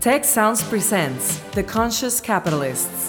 Tech Sounds presents The Conscious Capitalists.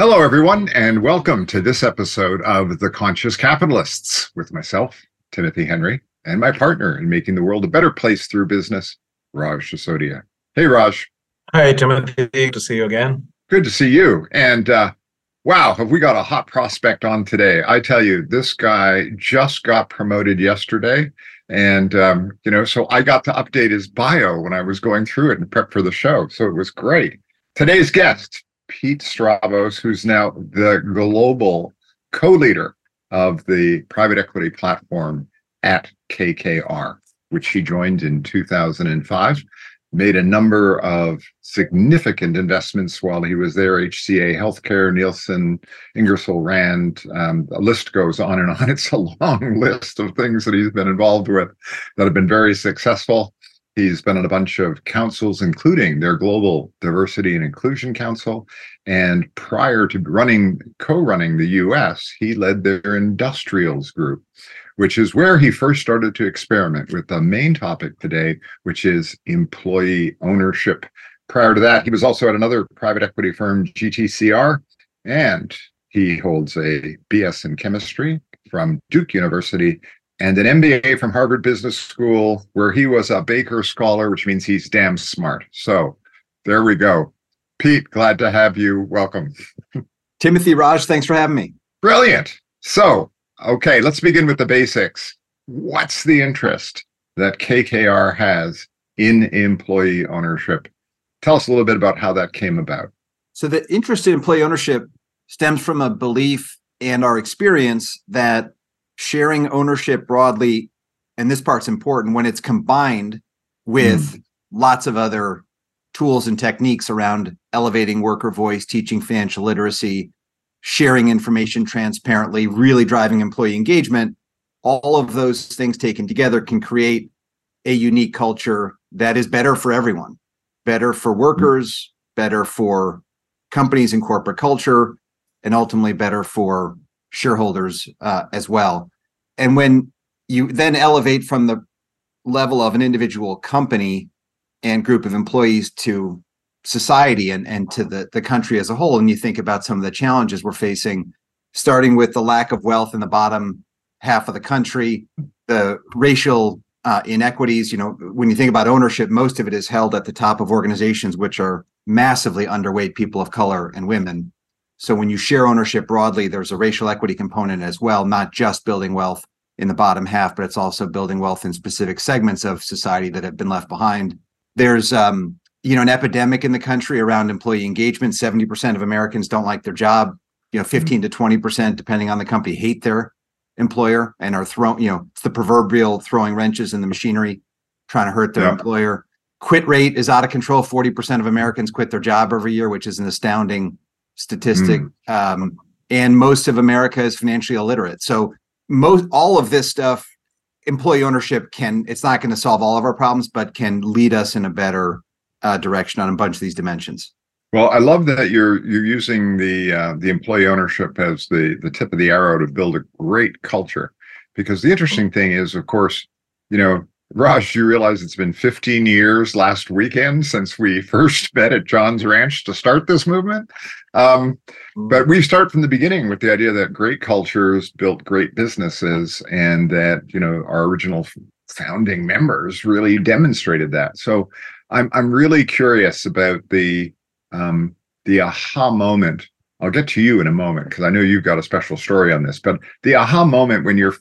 Hello, everyone, and welcome to this episode of The Conscious Capitalists with myself, Timothy Henry, and my partner in making the world a better place through business, Raj Sisodia. Hey, Raj. Hi, Timothy. Good to see you again. Good to see you. And wow, have we got a hot prospect on today. I tell you, this guy just got promoted yesterday. And, so I got to update his bio when I was going through it and prep for the show. So it was great. Today's guest, Pete Stavros, who's now the global co-leader of the private equity platform at KKR, which he joined in 2005, made a number of significant investments while he was there, HCA Healthcare, Nielsen, Ingersoll Rand, the list goes on and on. It's a long list of things that he's been involved with that have been very successful. He's been on a bunch of councils, including their Global Diversity and Inclusion Council. And prior to co-running the U.S., he led their industrials group, which is where he first started to experiment with the main topic today, which is employee ownership. Prior to that, he was also at another private equity firm, GTCR, and he holds a BS in chemistry from Duke University and an MBA from Harvard Business School, where he was a Baker Scholar, which means he's damn smart. So there we go. Pete, glad to have you. Welcome. Timothy, Raj, thanks for having me. Brilliant. So, okay, let's begin with the basics. What's the interest that KKR has in employee ownership? Tell us a little bit about how that came about. So the interest in employee ownership stems from a belief and our experience that sharing ownership broadly, and this part's important, when it's combined with lots of other tools and techniques around elevating worker voice, teaching financial literacy, sharing information transparently, really driving employee engagement, all of those things taken together can create a unique culture that is better for everyone, better for workers, better for companies and corporate culture, and ultimately better for shareholders as well. And when you then elevate from the level of an individual company and group of employees to society and to the country as a whole, and you think about some of the challenges we're facing, starting with the lack of wealth in the bottom half of the country, the racial inequities, when you think about ownership, most of it is held at the top of organizations which are massively underweight people of color and women. So when you share ownership broadly, there's a racial equity component as well, not just building wealth in the bottom half, but it's also building wealth in specific segments of society that have been left behind. There's, an epidemic in the country around employee engagement. 70% of Americans don't like their job. 15 to 20%, depending on the company, hate their employer and are thrown, it's the proverbial throwing wrenches in the machinery, trying to hurt their employer. Quit rate is out of control. 40% of Americans quit their job every year, which is an astounding statistic. And most of America is financially illiterate. So all of this stuff, employee ownership it's not going to solve all of our problems, but can lead us in a better direction on a bunch of these dimensions. Well, I love that you're using the employee ownership as the tip of the arrow to build a great culture, because the interesting thing is, of course, Raj, you realize it's been 15 years last weekend since we first met at John's Ranch to start this movement. But we start from the beginning with the idea that great cultures built great businesses, and that, our original founding members really demonstrated that. So I'm really curious about the aha moment. I'll get to you in a moment, because I know you've got a special story on this, but the aha moment when you're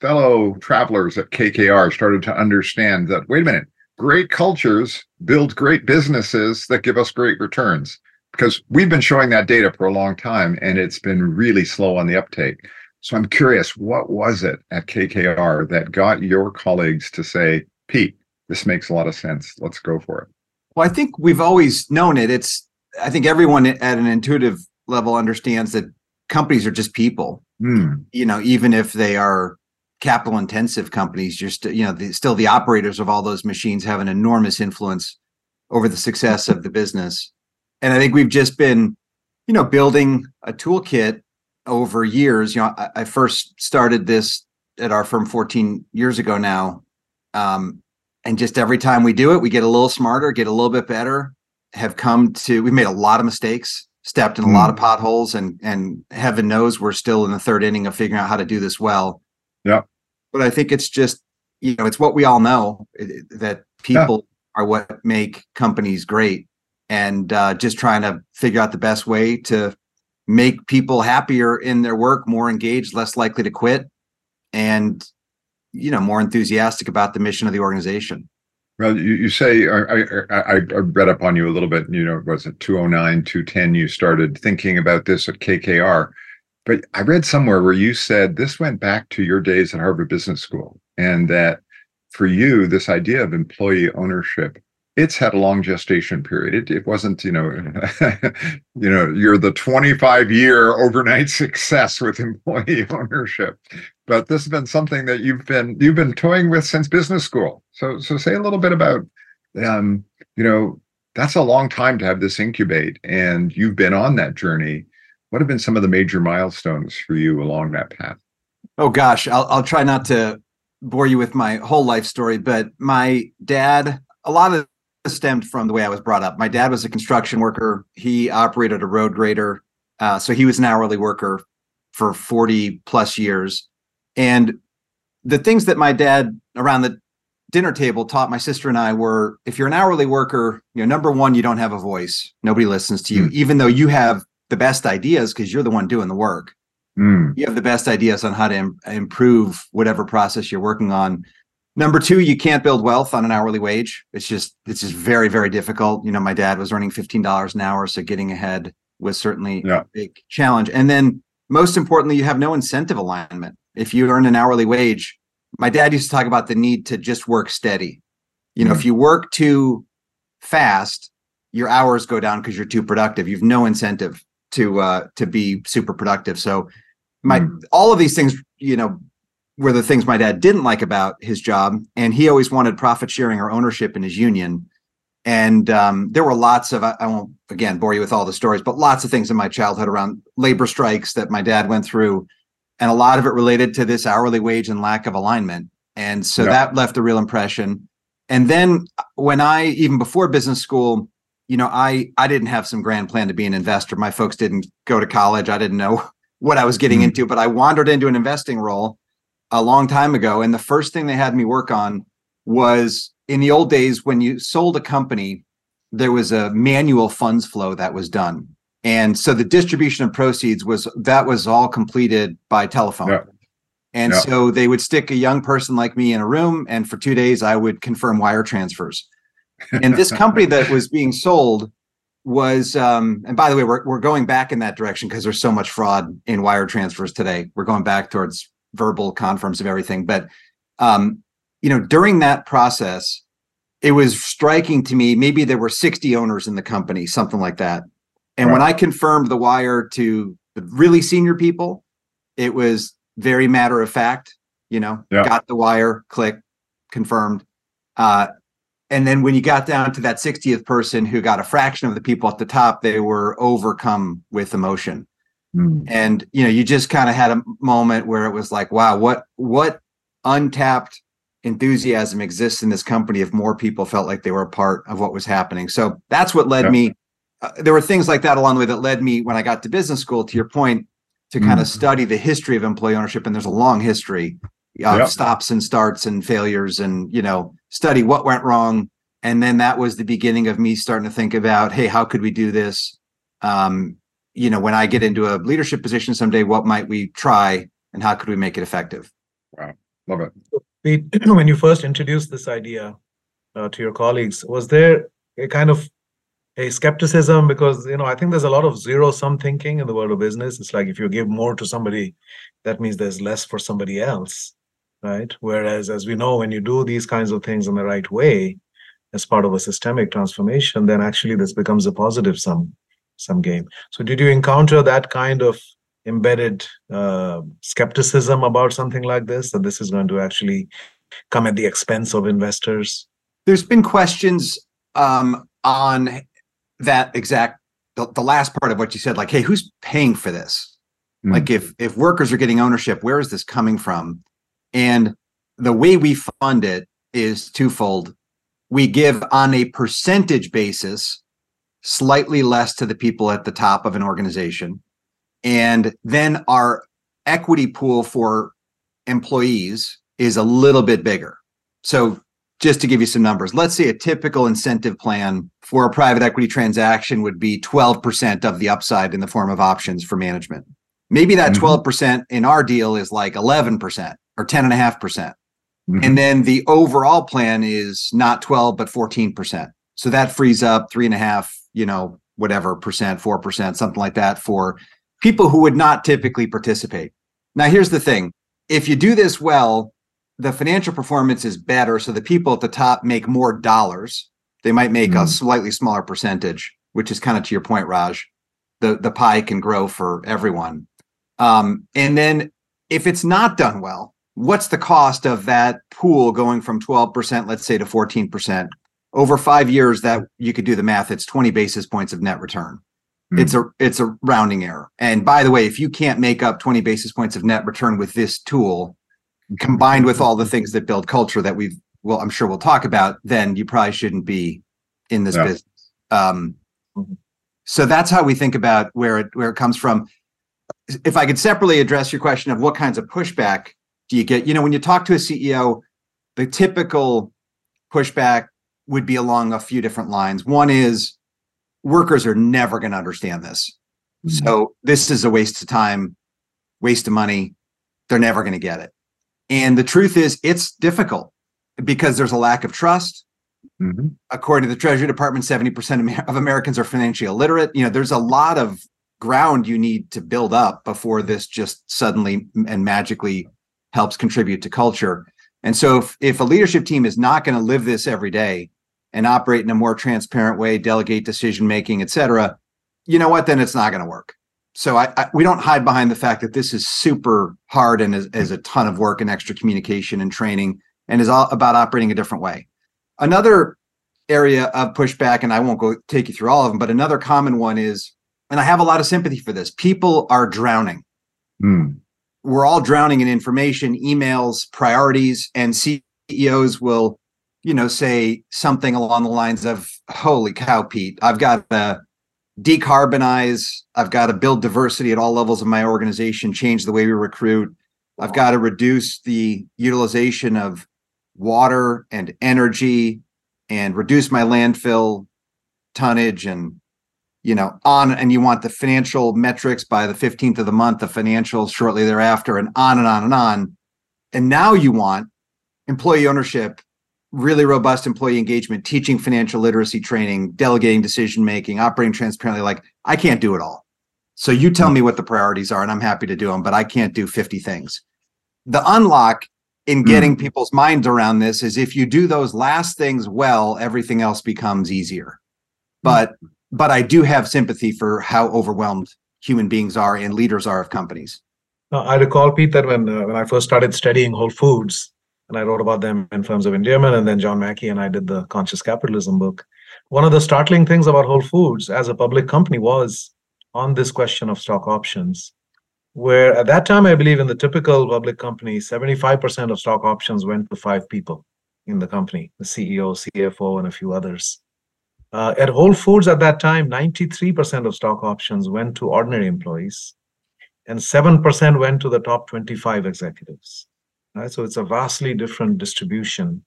fellow travelers at KKR started to understand that, wait a minute, great cultures build great businesses that give us great returns, because we've been showing that data for a long time and it's been really slow on the uptake. So I'm curious, what was it at KKR that got your colleagues to say, Pete, this makes a lot of sense. Let's go for it. Well, I think we've always known it. I think everyone at an intuitive level understands that companies are just people. Mm. You know, even if they are capital intensive companies, still the operators of all those machines have an enormous influence over the success of the business. And I think we've just been, building a toolkit over years. I first started this at our firm 14 years ago now. And just every time we do it, we get a little smarter, get a little bit better, we've made a lot of mistakes, stepped in a lot of potholes, and heaven knows we're still in the third inning of figuring out how to do this well. Yeah. But I think it's just, it's what we all know, that people are what make companies great, and just trying to figure out the best way to make people happier in their work, more engaged, less likely to quit, and more enthusiastic about the mission of the organization. Well, you say, I read up on you a little bit, was it 2009, 2010, you started thinking about this at KKR, but I read somewhere where you said this went back to your days at Harvard Business School, and that for you, this idea of employee ownership, it's had a long gestation period. It wasn't, you're the 25-year overnight success with employee ownership, but this has been something that you've been toying with since business school. So say a little bit about, that's a long time to have this incubate, and you've been on that journey. What have been some of the major milestones for you along that path? Oh gosh, I'll try not to bore you with my whole life story, but my dad, a lot of stemmed from the way I was brought up. My dad was a construction worker. He operated a road grader. So he was an hourly worker for 40 plus years. And the things that my dad around the dinner table taught my sister and I were, if you're an hourly worker, number one, you don't have a voice. Nobody listens to you, even though you have the best ideas because you're the one doing the work. Mm. You have the best ideas on how to improve whatever process you're working on. Number two, you can't build wealth on an hourly wage. It's just very, very difficult. My dad was earning $15 an hour, so getting ahead was certainly a big challenge. And then most importantly, you have no incentive alignment. If you earn an hourly wage, my dad used to talk about the need to just work steady. If you work too fast, your hours go down because you're too productive. You've no incentive to be super productive. So all of these things, were the things my dad didn't like about his job. And he always wanted profit sharing or ownership in his union. And there were lots of, I won't again bore you with all the stories, but lots of things in my childhood around labor strikes that my dad went through. And a lot of it related to this hourly wage and lack of alignment. And so that left a real impression. And then even before business school, I didn't have some grand plan to be an investor. My folks didn't go to college. I didn't know what I was getting into, but I wandered into an investing role a long time ago. And the first thing they had me work on was, in the old days, when you sold a company, there was a manual funds flow that was done. And so the distribution of proceeds was all completed by telephone. Yeah. And so they would stick a young person like me in a room, and for 2 days, I would confirm wire transfers. And this company that was being sold was, and by the way, we're going back in that direction because there's so much fraud in wire transfers today. We're going back towards verbal confirms of everything. But, during that process, it was striking to me, maybe there were 60 owners in the company, something like that. And when I confirmed the wire to the really senior people, it was very matter of fact, got the wire, click, confirmed. And then when you got down to that 60th person who got a fraction of the people at the top, they were overcome with emotion. And, you just kind of had a moment where it was like, wow, what untapped enthusiasm exists in this company if more people felt like they were a part of what was happening. So that's what led me. There were things like that along the way that led me, when I got to business school, to your point, to kind of study the history of employee ownership. And there's a long history of stops and starts and failures, and, study what went wrong. And then that was the beginning of me starting to think about, hey, how could we do this? When I get into a leadership position someday, what might we try and how could we make it effective? Wow, love it. Pete, when you first introduced this idea to your colleagues, was there a kind of a skepticism, because, you know, I think there's a lot of zero-sum thinking in the world of business. It's like if you give more to somebody, that means there's less for somebody else, right? Whereas, as we know, when you do these kinds of things in the right way, as part of a systemic transformation, then actually this becomes a positive sum game. So did you encounter that kind of embedded skepticism about something like this, that this is going to actually come at the expense of investors? There's been questions on that exact, the last part of what you said, like, hey, who's paying for this? Mm-hmm. Like if workers are getting ownership, where is this coming from? And the way we fund it is twofold. We give on a percentage basis slightly less to the people at the top of an organization. And then our equity pool for employees is a little bit bigger. So just to give you some numbers, let's say a typical incentive plan for a private equity transaction would be 12% of the upside in the form of options for management. Maybe that 12% in our deal is like 11% or 10.5%. Mm-hmm. And then the overall plan is not 12, but 14%. So that frees up 3.5, you know, whatever percent, 4%, something like that for people who would not typically participate. Now, here's the thing. If you do this well, the financial performance is better. So the people at the top make more dollars. They might make a slightly smaller percentage, which is kind of to your point, Raj. The pie can grow for everyone. And then if it's not done well, what's the cost of that pool going from 12%, let's say, to 14%? Over 5 years, that you could do the math, it's 20 basis points of net return. Mm. It's a rounding error. And by the way, if you can't make up 20 basis points of net return with this tool, combined with all the things that build culture that I'm sure we'll talk about, then you probably shouldn't be in this business. So that's how we think about where it comes from. If I could separately address your question of what kinds of pushback do you get, when you talk to a CEO, the typical pushback would be along a few different lines. One is workers are never going to understand this. Mm-hmm. So this is a waste of time, waste of money. They're never going to get it. And the truth is it's difficult because there's a lack of trust. Mm-hmm. According to the Treasury Department, 70% of Americans are financially illiterate. There's a lot of ground you need to build up before this just suddenly and magically helps contribute to culture. And so if a leadership team is not going to live this every day and operate in a more transparent way, delegate decision-making, et cetera, then it's not going to work. So we don't hide behind the fact that this is super hard and is a ton of work and extra communication and training and is all about operating a different way. Another area of pushback, and I won't go take you through all of them, but another common one is, and I have a lot of sympathy for this, people are drowning. Mm. We're all drowning in information, emails, priorities, and CEOs will, say something along the lines of, holy cow, Pete, I've got to decarbonize. I've got to build diversity at all levels of my organization, change the way we recruit. I've got to reduce the utilization of water and energy and reduce my landfill tonnage and on, and you want the financial metrics by the 15th of the month, the financials shortly thereafter, and on and on and on. And now you want employee ownership, really robust employee engagement, teaching financial literacy training, delegating decision-making, operating transparently. Like, I can't do it all. So you tell me what the priorities are, and I'm happy to do them, but I can't do 50 things. The unlock in getting people's minds around this is if you do those last things well, everything else becomes easier. But I do have sympathy for how overwhelmed human beings are and leaders are of companies. I recall, Pete, that when I first started studying Whole Foods, and I wrote about them in Firms of Endearment, and then John Mackey and I did the Conscious Capitalism book. One of the startling things about Whole Foods as a public company was on this question of stock options, where at that time, I believe in the typical public company, 75% of stock options went to 5 people in the company, the CEO, CFO, and a few others. At Whole Foods at that time, 93% of stock options went to ordinary employees, and 7% went to the top 25 executives. Right? So it's a vastly different distribution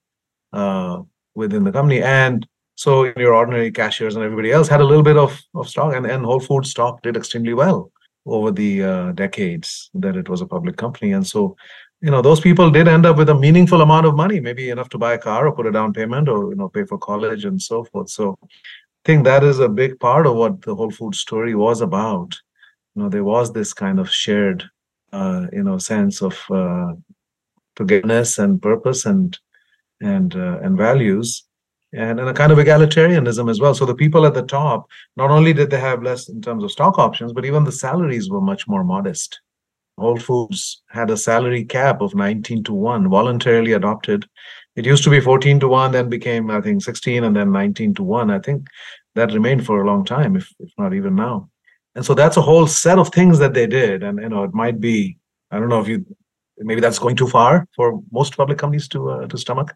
within the company. And so your ordinary cashiers and everybody else had a little bit of stock, and Whole Foods stock did extremely well over the decades that it was a public company. And so, those people did end up with a meaningful amount of money, maybe enough to buy a car or put a down payment or, pay for college and so forth. So think that is a big part of what the Whole Foods story was about. You know, there was this kind of shared, sense of togetherness and purpose and values, and a kind of egalitarianism as well. So the people at the top, not only did they have less in terms of stock options, but even the salaries were much more modest. Whole Foods had a salary cap of 19-1, voluntarily adopted. It used to be 14-1, then became, I think, 16, and then 19-1. I think that remained for a long time, if not even now. And so that's a whole set of things that they did. And, you know, it might be, I don't know if you, maybe that's going too far for most public companies to stomach,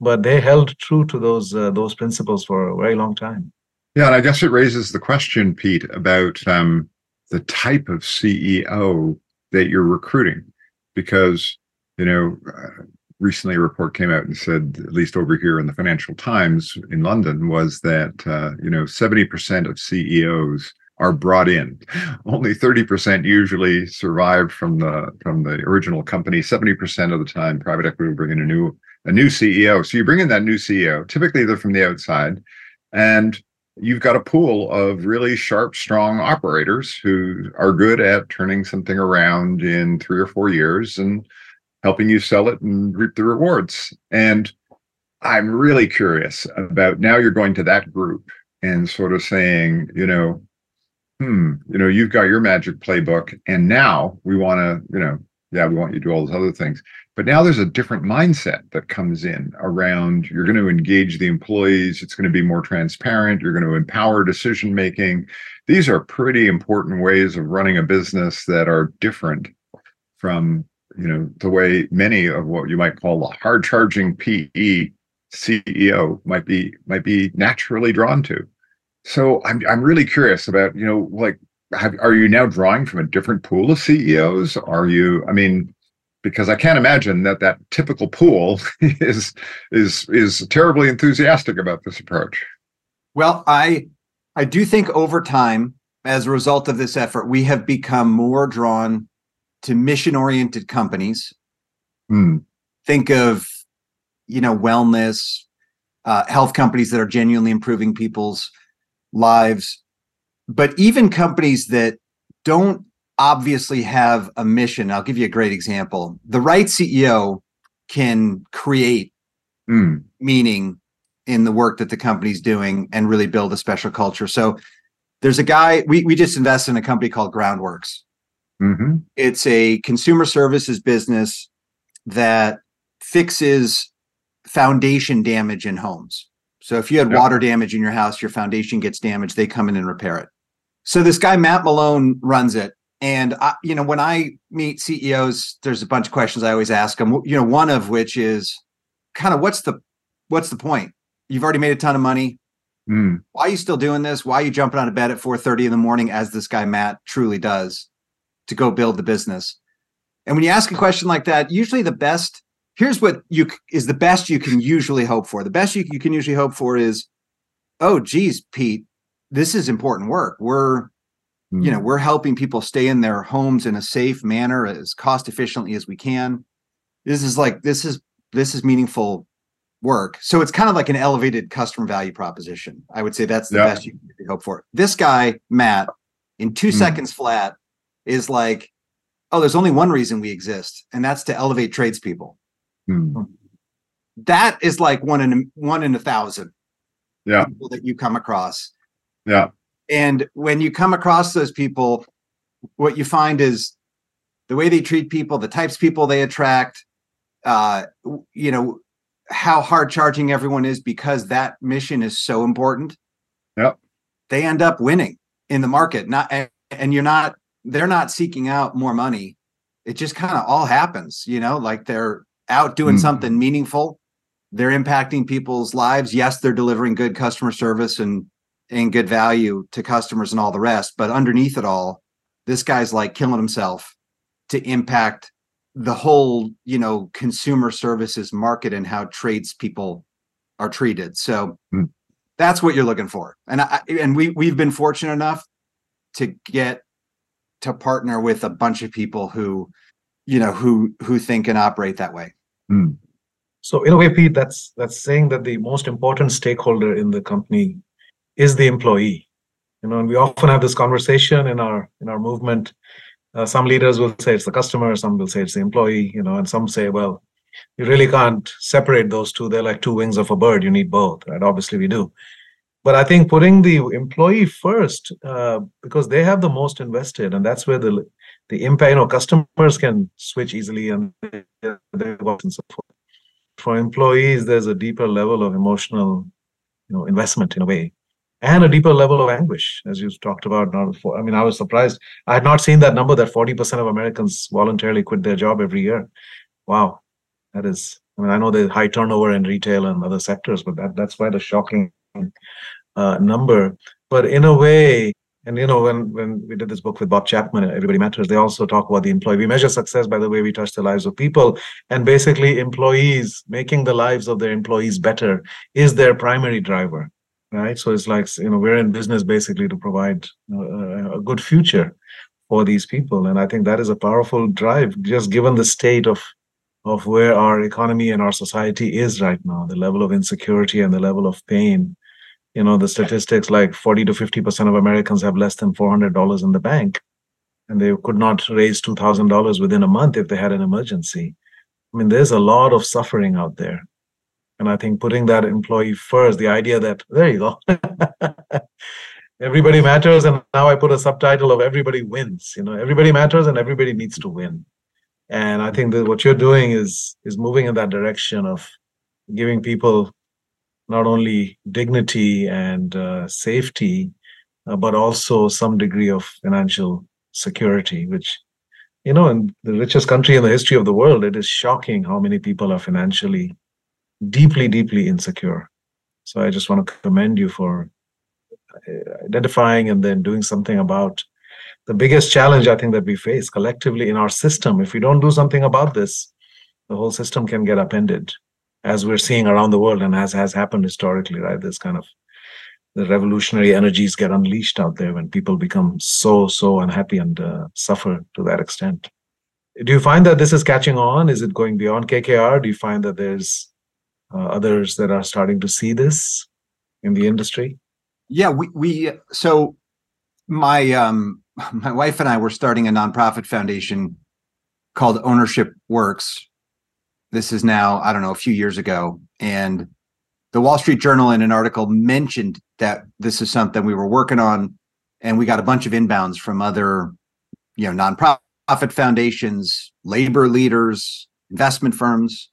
but they held true to those principles for a very long time. Yeah, and I guess it raises the question, Pete, about the type of CEO that you're recruiting, because, you know, recently a report came out and said, at least over here in the Financial Times in London, was that, 70% of CEOs are brought in. Only 30% usually survive from the original company. 70% of the time, private equity will bring in a new CEO. So you bring in that new CEO, typically they're from the outside, and you've got a pool of really sharp, strong operators who are good at turning something around in 3 or 4 years and helping you sell it and reap the rewards. And I'm really curious about, now you're going to that group and sort of saying, you've got your magic playbook, and now we want to, we want you to do all those other things. But now there's a different mindset that comes in around, you're going to engage the employees, it's going to be more transparent, you're going to empower decision making. These are pretty important ways of running a business that are different from, the way many of what you might call the hard charging PE CEO might be naturally drawn to. So I'm really curious about, are you now drawing from a different pool of CEOs? Are you, because I can't imagine that typical pool is terribly enthusiastic about this approach. Well, I do think over time, as a result of this effort, we have become more drawn to mission-oriented companies. Mm. Think of, wellness, health companies that are genuinely improving people's lives, but even companies that don't obviously have a mission. I'll give you a great example. The right CEO can create meaning in the work that the company's doing and really build a special culture. So there's a guy, we just invested in a company called Groundworks. Mm-hmm. It's a consumer services business that fixes foundation damage in homes. So if you had water damage in your house, your foundation gets damaged, they come in and repair it. So this guy, Matt Malone, runs it. And, when I meet CEOs, there's a bunch of questions I always ask them, one of which is kind of what's the point? You've already made a ton of money. Mm. Why are you still doing this? Why are you jumping out of bed at 4:30 in the morning, as this guy, Matt, truly does, to go build the business? And when you ask a question like that, usually the best, here's what is the best you can usually hope for. The best you can usually hope for is, oh, geez, Pete, this is important work. We're helping people stay in their homes in a safe manner as cost efficiently as we can. This is meaningful work. So it's kind of like an elevated customer value proposition. I would say that's the best you can usually hope for. This guy, Matt, in 2 seconds flat, is like, oh, there's only one reason we exist, and that's to elevate tradespeople. Hmm. That is like one in a thousand people that you come across. Yeah. And when you come across those people, what you find is the way they treat people, the types of people they attract, how hard charging everyone is because that mission is so important. Yep. They end up winning in the market. They're not seeking out more money. It just kind of all happens, like they're out doing something meaningful. They're impacting people's lives. Yes, they're delivering good customer service and good value to customers and all the rest. But underneath it all, this guy's like killing himself to impact the whole, consumer services market and how tradespeople are treated. So that's what you're looking for. And we've been fortunate enough to get to partner with a bunch of people who think and operate that way. Mm. So in a way, Pete, that's saying that the most important stakeholder in the company is the employee. You know, and we often have this conversation in our movement. Some leaders will say it's the customer, some will say it's the employee, you know, and some say, well, you really can't separate those two. They're like two wings of a bird. You need both, right? Obviously we do. But I think putting the employee first, because they have the most invested, and that's where the impact, you know, customers can switch easily and so forth. For employees, there's a deeper level of emotional, you know, investment in a way, and a deeper level of anguish, as you've talked about. I mean, I was surprised. I had not seen that number that 40% of Americans voluntarily quit their job every year. Wow, that is. I mean, I know there's high turnover in retail and other sectors, but that's quite a shocking number. But in a way, and you know, when we did this book with Bob Chapman, Everybody Matters, they also talk about the employee. We measure success by the way we touch the lives of people, and basically employees, making the lives of their employees better is their primary driver, right? So it's like, you know, we're in business basically to provide a good future for these people. And I think that is a powerful drive, just given the state of where our economy and our society is right now, the level of insecurity and the level of pain. You know, the statistics like 40 to 50% of Americans have less than $400 in the bank, and they could not raise $2,000 within a month if they had an emergency. I mean, there's a lot of suffering out there. And I think putting that employee first, the idea that, there you go, everybody matters. And now I put a subtitle of everybody wins. You know, everybody matters and everybody needs to win. And I think that what you're doing is moving in that direction of giving people not only dignity and safety, but also some degree of financial security, which, you know, in the richest country in the history of the world, it is shocking how many people are financially deeply, deeply insecure. So I just want to commend you for identifying and then doing something about the biggest challenge I think that we face collectively in our system. If we don't do something about this, the whole system can get upended, as we're seeing around the world and as has happened historically, right? This kind of, the revolutionary energies get unleashed out there when people become so unhappy and suffer to that extent. Do you find that this is catching on? Is it going beyond KKR? Do you find that there's others that are starting to see this in the industry? Yeah, we so my wife and I were starting a nonprofit foundation called Ownership Works. This is now, I don't know, a few years ago. And the Wall Street Journal in an article mentioned that this is something we were working on. And we got a bunch of inbounds from other, you know, nonprofit foundations, labor leaders, investment firms,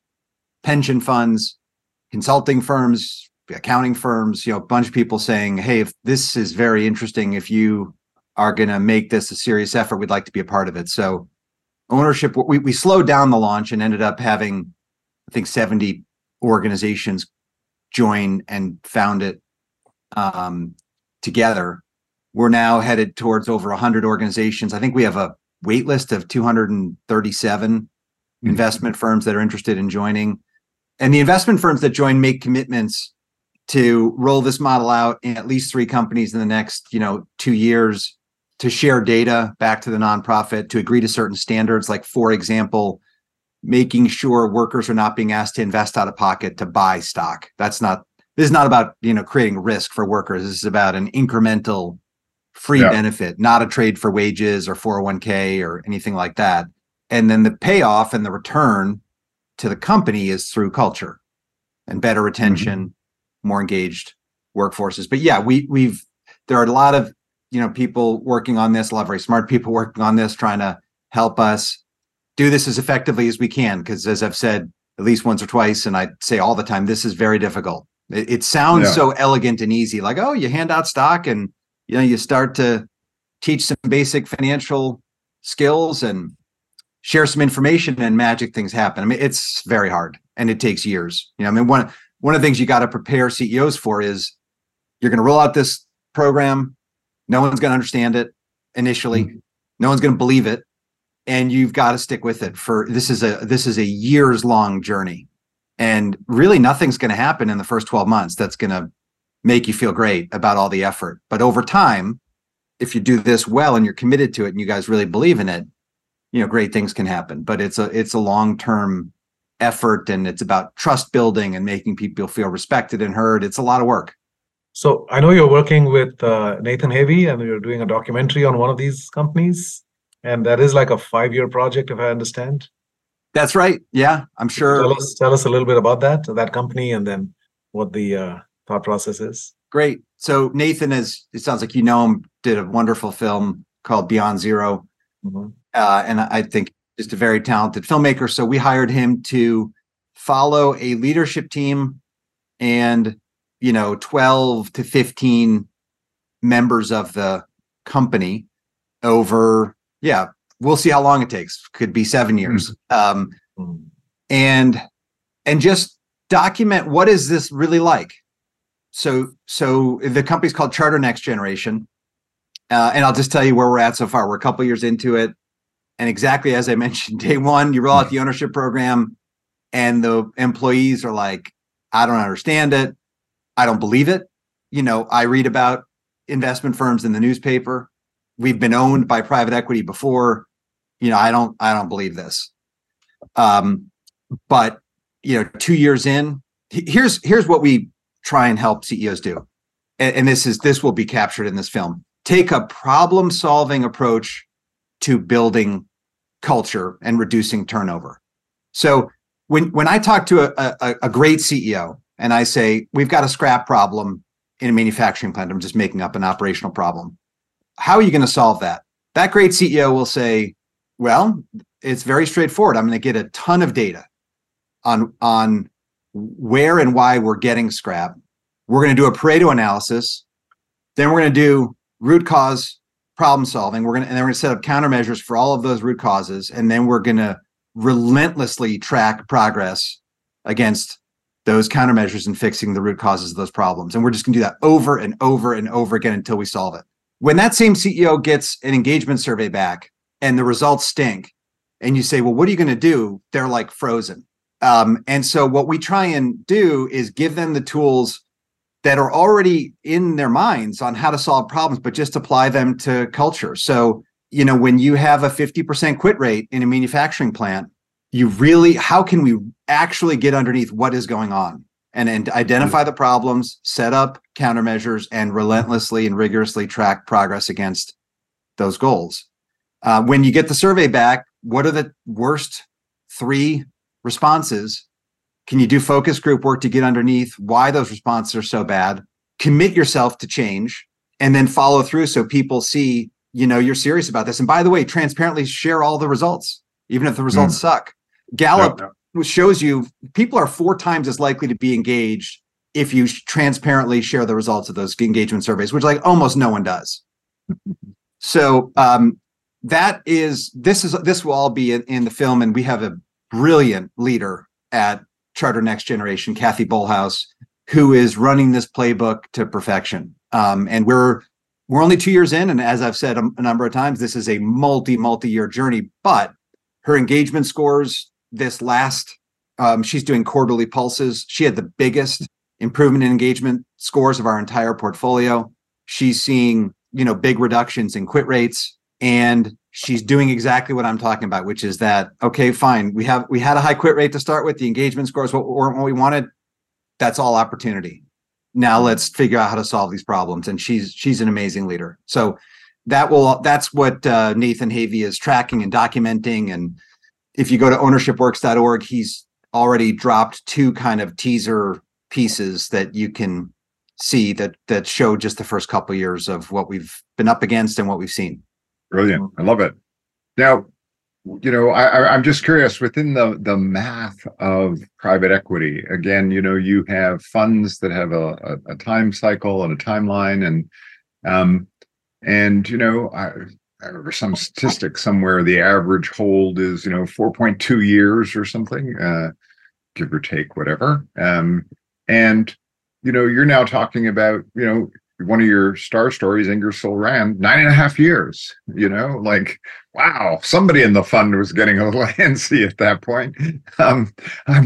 pension funds, consulting firms, accounting firms, you know, a bunch of people saying, hey, if this is very interesting, if you are going to make this a serious effort, we'd like to be a part of it. So Ownership, we slowed down the launch and ended up having, I think, 70 organizations join and found it together. We're now headed towards over 100 organizations. I think we have a wait list of 237 investment firms that are interested in joining. And the investment firms that join make commitments to roll this model out in at least 3 companies in the next, you know, 2 years, to share data back to the nonprofit, to agree to certain standards, like, for example, making sure workers are not being asked to invest out of pocket to buy stock. This is not about, you know, creating risk for workers. This is about an incremental free benefit, not a trade for wages or 401k or anything like that. And then the payoff and the return to the company is through culture and better retention, more engaged workforces. But yeah, there are a lot of, you know, people working on this, a lot of very smart people working on this, trying to help us do this as effectively as we can. Because as I've said at least once or twice, and I say all the time, this is very difficult. It sounds so elegant and easy, like, oh, you hand out stock and, you know, you start to teach some basic financial skills and share some information and magic things happen. I mean, it's very hard and it takes years. You know, I mean, one of the things you got to prepare CEOs for is you're going to roll out this program. No one's going to understand it initially. No one's going to believe it, and you've got to stick with it. For this is a years long journey, and really nothing's going to happen in the first 12 months that's going to make you feel great about all the effort. But over time, if you do this well and you're committed to it, and you guys really believe in it, you know, great things can happen. But it's a long term effort, and it's about trust building and making people feel respected and heard. It's a lot of work. So I know you're working with Nathan Havey, and you're doing a documentary on one of these companies, and that is like a 5-year project, if I understand. That's right. Yeah, I'm sure. Tell us a little bit about that company, and then what the thought process is. Great. So Nathan, as it sounds like you know him, did a wonderful film called Beyond Zero, and I think just a very talented filmmaker. So we hired him to follow a leadership team and 12 to 15 members of the company over, we'll see how long it takes. Could be 7 years. And just document what is this really like. So the company's called Charter Next Generation. And I'll just tell you where we're at so far. We're a couple years into it. And exactly as I mentioned, day one, you roll out the ownership program and the employees are like, I don't understand it. I don't believe it. I read about investment firms in the newspaper. We've been owned by private equity before. I don't believe this. But 2 years in, here's what we try and help CEOs do. And this will be captured in this film. Take a problem-solving approach to building culture and reducing turnover. So when I talk to a great CEO, and I say, we've got a scrap problem in a manufacturing plant. I'm just making up an operational problem. How are you going to solve that? That great CEO will say, well, it's very straightforward. I'm going to get a ton of data on where and why we're getting scrap. We're going to do a Pareto analysis. Then we're going to do root cause problem solving. And then we're going to set up countermeasures for all of those root causes. And then we're going to relentlessly track progress against those countermeasures and fixing the root causes of those problems. And we're just going to do that over and over and over again until we solve it. When that same CEO gets an engagement survey back and the results stink, and you say, well, what are you going to do? They're like frozen. And so what we try and do is give them the tools that are already in their minds on how to solve problems, but just apply them to culture. So, when you have a 50% quit rate in a manufacturing plant, how can we actually get underneath what is going on and identify the problems, set up countermeasures, and relentlessly and rigorously track progress against those goals. When you get the survey back, what are the worst 3 responses? Can you do focus group work to get underneath why those responses are so bad? Commit yourself to change and then follow through so people see, you're serious about this. And by the way, transparently share all the results, even if the results suck. Gallup shows you people are 4 times as likely to be engaged if you transparently share the results of those engagement surveys, which almost no one does. So this will all be in the film, and we have a brilliant leader at Charter Next Generation, Kathy Bulhouse, who is running this playbook to perfection. And we're only 2 years in, and as I've said a number of times, this is a multi-year journey, but her engagement scores. This last, she's doing quarterly pulses. She had the biggest improvement in engagement scores of our entire portfolio. She's seeing, big reductions in quit rates, and she's doing exactly what I'm talking about, which is that, okay, fine. We had a high quit rate to start with. The engagement scores weren't what we wanted. That's all opportunity. Now let's figure out how to solve these problems. And she's an amazing leader. So that's what Nathan Havey is tracking and documenting. And if you go to ownershipworks.org, he's already dropped 2 kind of teaser pieces that you can see that show just the first couple of years of what we've been up against and what we've seen. Brilliant. I love it. Now, I'm just curious, within the math of private equity, again, you have funds that have a time cycle and a timeline, and I remember some statistic somewhere, the average hold is, 4.2 years or something, give or take, whatever. And, you're now talking about, one of your star stories, Ingersoll Rand, 9.5 years, wow, somebody in the fund was getting a little antsy at that point. I'm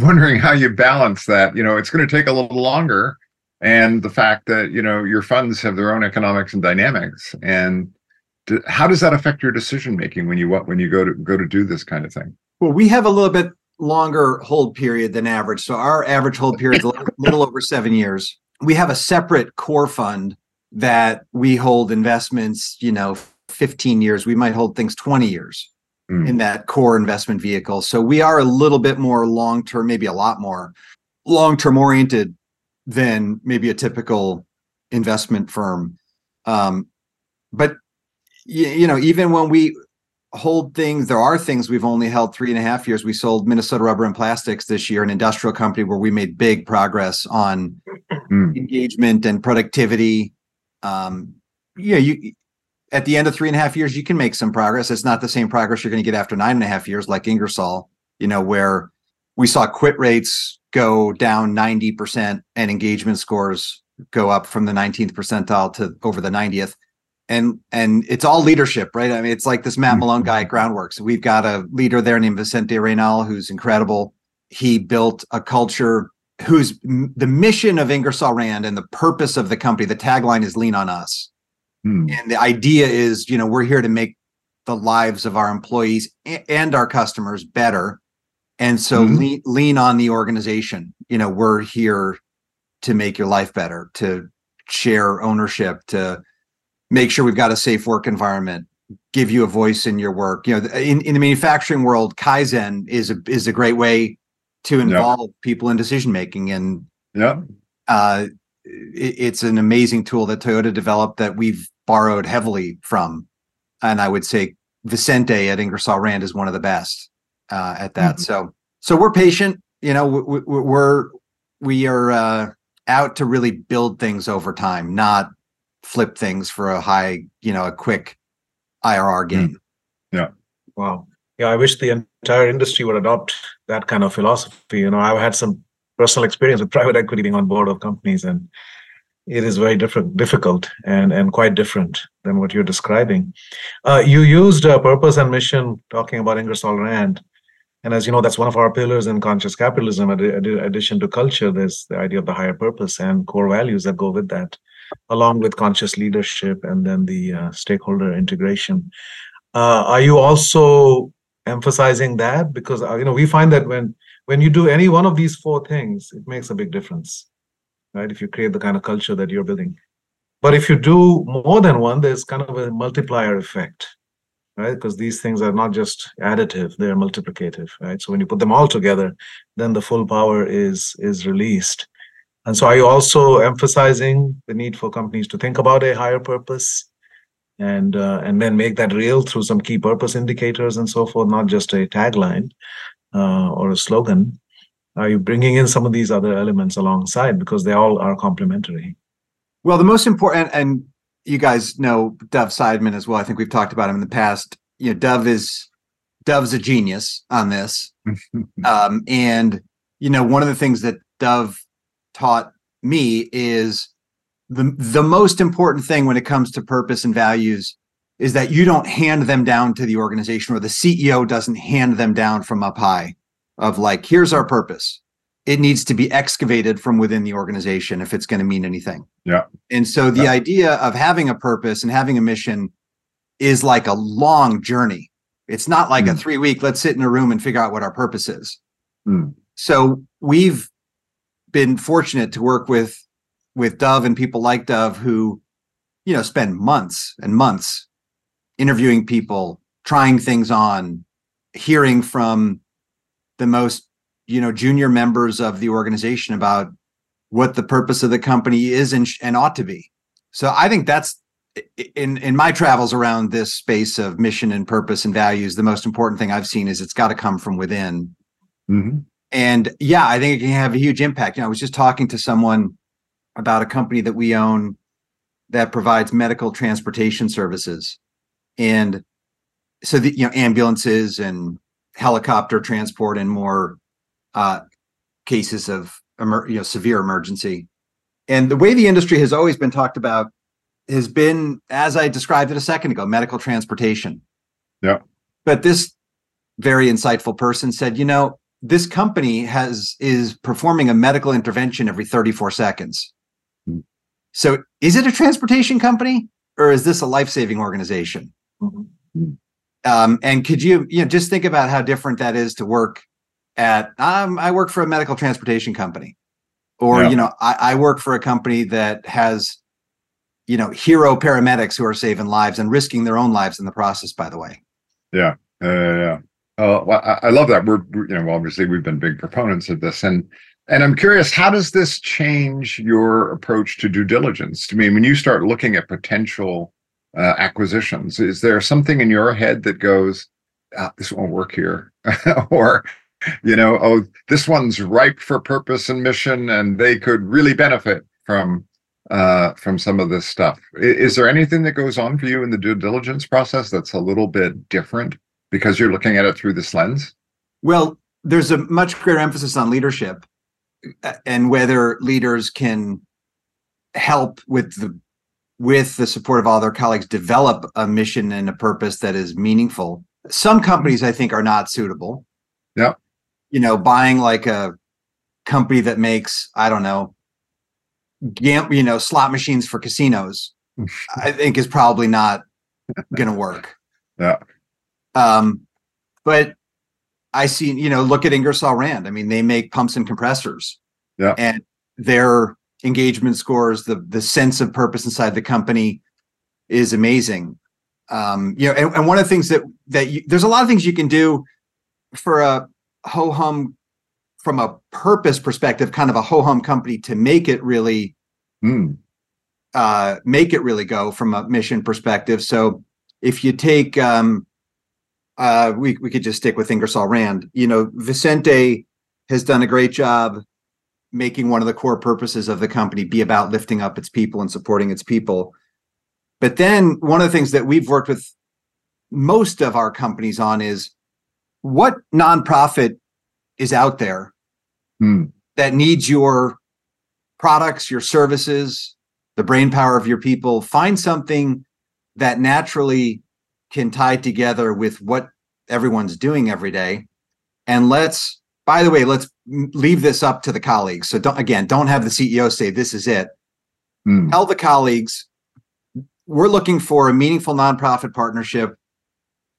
wondering how you balance that. It's going to take a little longer. And the fact that, your funds have their own economics and dynamics, and how does that affect your decision making when you go to do this kind of thing? Well, we have a little bit longer hold period than average, so our average hold period is a little over 7 years. we have a separate core fund that we hold investments, 15 years. We might hold things 20 years in that core investment vehicle. So we are a little bit more long-term, maybe a lot more long-term oriented than maybe a typical investment firm. But, even when we hold things, there are things we've only held 3.5 years. We sold Minnesota Rubber and Plastics this year, an industrial company where we made big progress on engagement and productivity. At the end of 3.5 years, you can make some progress. It's not the same progress you're going to get after 9.5 years, like Ingersoll, where we saw quit rates go down 90% and engagement scores go up from the 19th percentile to over the 90th. And it's all leadership, right? I mean, it's like this Matt Malone guy at Groundworks. We've got a leader there named Vicente Reynal, who's incredible. He built a culture whose the mission of Ingersoll Rand and the purpose of the company, the tagline is lean on us. And the idea is, we're here to make the lives of our employees and our customers better. And so lean on the organization. We're here to make your life better, to share ownership, to make sure we've got a safe work environment, give you a voice in your work. In the manufacturing world, Kaizen is a great way to involve people in decision-making. And it's an amazing tool that Toyota developed that we've borrowed heavily from. And I would say Vicente at Ingersoll Rand is one of the best at that. So we're patient, we are out to really build things over time, not flip things for a high, a quick IRR gain. Yeah. Wow. Yeah. I wish the entire industry would adopt that kind of philosophy. I've had some personal experience with private equity being on board of companies, and it is very difficult and quite different than what you're describing. You used purpose and mission talking about Ingersoll Rand. And as you know, that's one of our pillars in conscious capitalism. In addition to culture, there's the idea of the higher purpose and core values that go with that, along with conscious leadership and then the stakeholder integration. Are you also emphasizing that? Because, we find that when you do any one of these four things, it makes a big difference, right? If you create the kind of culture that you're building. But if you do more than one, there's kind of a multiplier effect, right? Because these things are not just additive, they're multiplicative, right? So when you put them all together, then the full power is released. And so are you also emphasizing the need for companies to think about a higher purpose and then make that real through some key purpose indicators and so forth, not just a tagline or a slogan? Are you bringing in some of these other elements alongside, because they all are complementary? Well, the most important, and you guys know Dov Seidman as well. I think we've talked about him in the past. Dov's a genius on this. One of the things that Dov taught me is the most important thing when it comes to purpose and values is that you don't hand them down to the organization, or the CEO doesn't hand them down from up high of like, here's our purpose. It needs to be excavated from within the organization if it's going to mean anything. Yeah. And so the idea of having a purpose and having a mission is like a long journey. It's not like a 3-week, let's sit in a room and figure out what our purpose is. So we've been fortunate to work with Dov and people like Dov who, spend months and months interviewing people, trying things on, hearing from the most, junior members of the organization about what the purpose of the company is and ought to be. So I think that's in my travels around this space of mission and purpose and values, the most important thing I've seen is it's got to come from within. And yeah, I think it can have a huge impact. I was just talking to someone about a company that we own that provides medical transportation services. And so, ambulances and helicopter transport and more cases of severe emergency. And the way the industry has always been talked about has been, as I described it a second ago, medical transportation. Yeah. But this very insightful person said, this company is performing a medical intervention every 34 seconds. So is it a transportation company, or is this a life-saving organization? And could you just think about how different that is to work at, I work for a medical transportation company. Or, you know, I work for a company that has, you know, hero paramedics who are saving lives and risking their own lives in the process, by the way. Yeah. Well, I love that. We're, you know, obviously we've been big proponents of this. And I'm curious, how does this change your approach to due diligence? I mean, when you start looking at potential acquisitions, is there something in your head that goes, this won't work here? Or, you know, oh, this one's ripe for purpose and mission, and they could really benefit from some of this stuff. Is there anything that goes on for you in the due diligence process that's a little bit different because you're looking at it through this lens? Well, there's a much greater emphasis on leadership and whether leaders can help with the support of all their colleagues develop a mission and a purpose that is meaningful. Some companies, I think, are not suitable. Yeah. You know, buying like a company that makes, I don't know, you know, slot machines for casinos, I think is probably not going to work. Yeah. But I see, you know, look at Ingersoll Rand. I mean, they make pumps and compressors. Yeah. And their engagement scores, the sense of purpose inside the company is amazing. You know, and one of the things that there's a lot of things you can do for a ho-hum, from a purpose perspective, kind of a ho-hum company to make it really go from a mission perspective. So if you take we could just stick with Ingersoll Rand. You know, Vicente has done a great job making one of the core purposes of the company be about lifting up its people and supporting its people. But then one of the things that we've worked with most of our companies on is, what nonprofit is out there that needs your products, your services, the brainpower of your people? Find something that naturally can tie together with what everyone's doing every day. And let's, by the way, let's leave this up to the colleagues. So don't have the CEO say, this is it. Tell the colleagues, we're looking for a meaningful nonprofit partnership.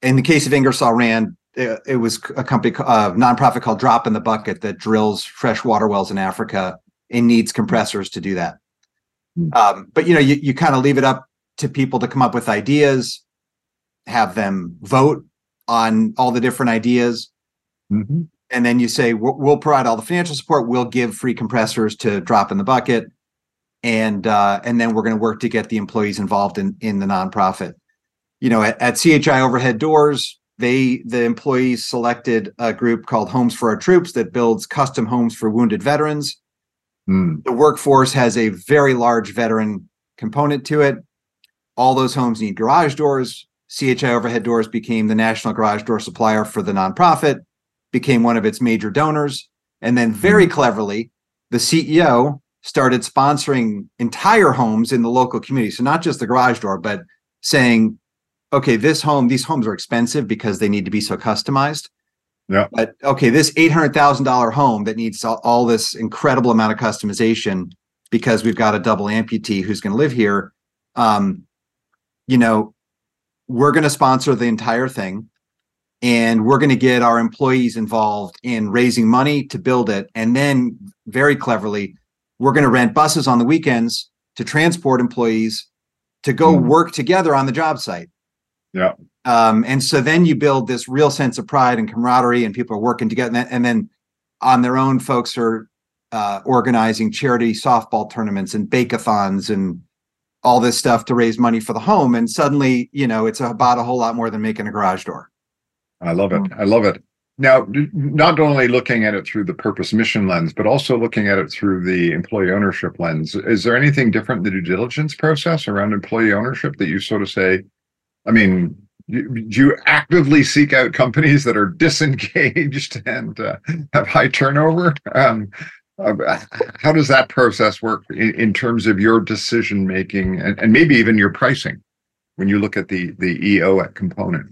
In the case of Ingersoll Rand, it was a company, a nonprofit called Drop in the Bucket that drills fresh water wells in Africa and needs compressors to do that. But, you know, you kind of leave it up to people to come up with ideas, have them vote on all the different ideas. And then you say, we'll provide all the financial support. We'll give free compressors to Drop in the Bucket. And then we're going to work to get the employees involved in the nonprofit. You know, at CHI Overhead Doors, the employees selected a group called Homes for Our Troops that builds custom homes for wounded veterans. The workforce has a very large veteran component to it. All those homes need garage doors. CHI Overhead Doors became the national garage door supplier for the nonprofit, became one of its major donors. And then very cleverly, the CEO started sponsoring entire homes in the local community. So not just the garage door, but saying, okay, these homes are expensive because they need to be so customized. Yeah. But okay, this $800,000 home that needs all this incredible amount of customization because we've got a double amputee who's going to live here. You know, we're going to sponsor the entire thing, and we're going to get our employees involved in raising money to build it. And then very cleverly, we're going to rent buses on the weekends to transport employees to go work together on the job site. Yeah. And so then you build this real sense of pride and camaraderie, and people are working together. And then on their own, folks are organizing charity softball tournaments and bake-a-thons and all this stuff to raise money for the home. And suddenly, you know, it's about a whole lot more than making a garage door. I love it. I love it. Now, not only looking at it through the purpose mission lens, but also looking at it through the employee ownership lens. Is there anything different in the due diligence process around employee ownership that you sort of say, I mean, do you actively seek out companies that are disengaged and have high turnover? How does that process work in terms of your decision making and maybe even your pricing when you look at the EO component?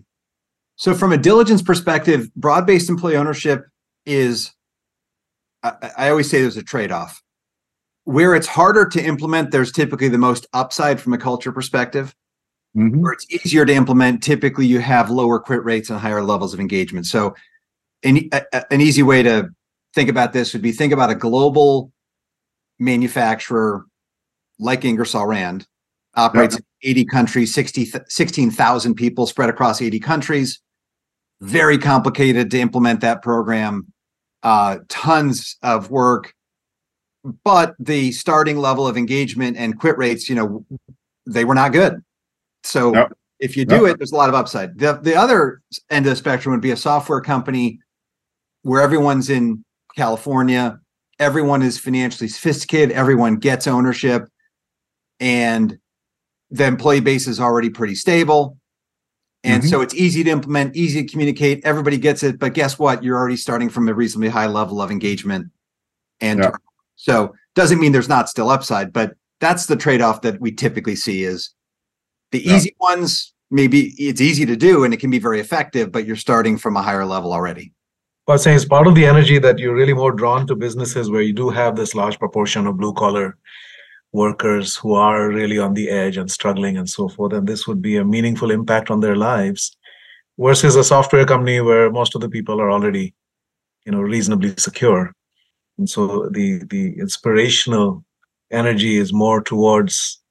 So from a diligence perspective, broad-based employee ownership is, I always say there's a trade-off. Where it's harder to implement, there's typically the most upside from a culture perspective. Where it's easier to implement, typically you have lower quit rates and higher levels of engagement. So an easy way to think about this would be, think about a global manufacturer like Ingersoll Rand operates in 80 countries, 16,000 people spread across 80 countries. Very complicated to implement that program, tons of work. But the starting level of engagement and quit rates, you know, they were not good. So if you do it, there's a lot of upside. The other end of the spectrum would be a software company where everyone's in California, everyone is financially sophisticated, everyone gets ownership, and the employee base is already pretty stable. And so it's easy to implement, easy to communicate, everybody gets it, but guess what? You're already starting from a reasonably high level of engagement. And so doesn't mean there's not still upside, but that's the trade-off that we typically see is the easy ones, maybe it's easy to do and it can be very effective, but you're starting from a higher level already. Well, I was saying it's part of the energy that you're really more drawn to businesses where you do have this large proportion of blue-collar workers who are really on the edge and struggling and so forth, and this would be a meaningful impact on their lives versus a software company where most of the people are already, you know, reasonably secure. And so the inspirational energy is more towards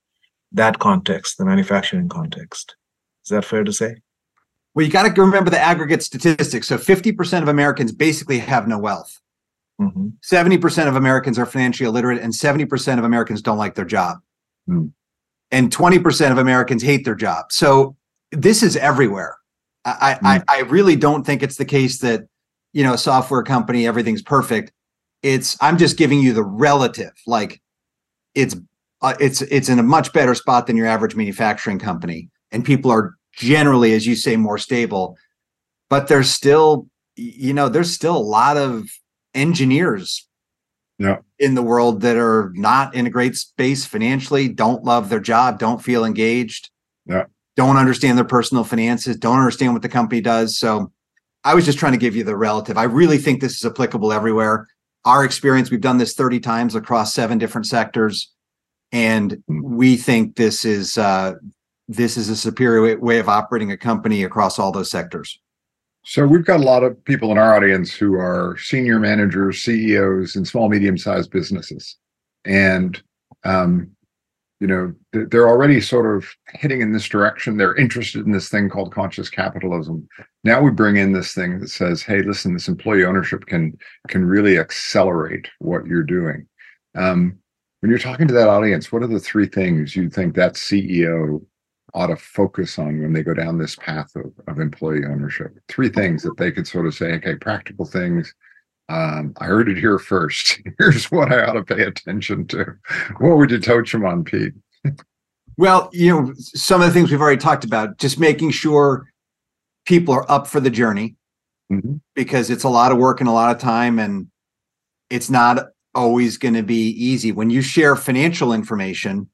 that context, the manufacturing context. Is that fair to say? Well, you got to remember the aggregate statistics. So 50% of Americans basically have no wealth. 70% of Americans are financially illiterate, and 70% of Americans don't like their job. And 20% of Americans hate their job. So this is everywhere. I really don't think it's the case that, you know, a software company, everything's perfect. It's, I'm just giving you the relative, like it's in a much better spot than your average manufacturing company. And people are generally, as you say, more stable, but there's still, you know, there's still a lot of engineers in the world that are not in a great space financially, don't love their job, don't feel engaged, don't understand their personal finances, don't understand what the company does. So I was just trying to give you the relative. I really think this is applicable everywhere. Our experience, we've done this 30 times across 7 different sectors, and we think this is a superior way of operating a company across all those sectors. So we've got a lot of people in our audience who are senior managers, CEOs in small, medium-sized businesses. And, you know, they're already sort of heading in this direction. They're interested in this thing called conscious capitalism. Now we bring in this thing that says, hey, listen, this employee ownership can really accelerate what you're doing. When you're talking to that audience, what are the 3 things you think that CEO ought to focus on when they go down this path of employee ownership? 3 things that they could sort of say, okay, practical things. I heard it here first. Here's what I ought to pay attention to. What would you coach them on, Pete? Well, you know, some of the things we've already talked about, just making sure people are up for the journey, because it's a lot of work and a lot of time, and it's not always going to be easy. When you share financial information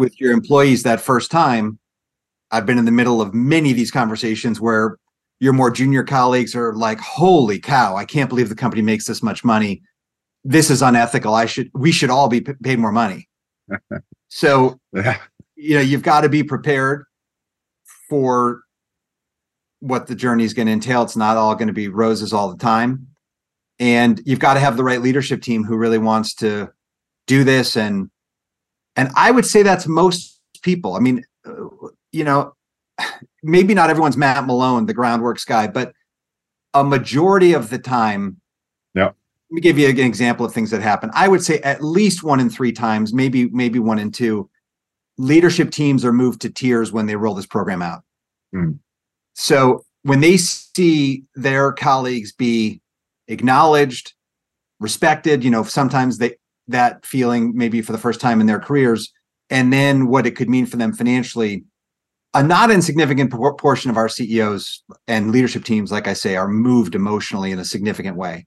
with your employees that first time, I've been in the middle of many of these conversations where your more junior colleagues are like, holy cow, I can't believe the company makes this much money. This is unethical. We should all be paid more money. So, you know, you've got to be prepared for what the journey is going to entail. It's not all going to be roses all the time. And you've got to have the right leadership team who really wants to do this. And I would say that's most people. I mean, you know, maybe not everyone's Matt Malone, the Groundworks guy, but a majority of the time, let me give you an example of things that happen. I would say at least 1 in 3 times, maybe 1 in 2, leadership teams are moved to tears when they roll this program out. So when they see their colleagues be acknowledged, respected, you know, sometimes that feeling maybe for the first time in their careers, and then what it could mean for them financially. A not insignificant proportion of our CEOs and leadership teams, like I say, are moved emotionally in a significant way.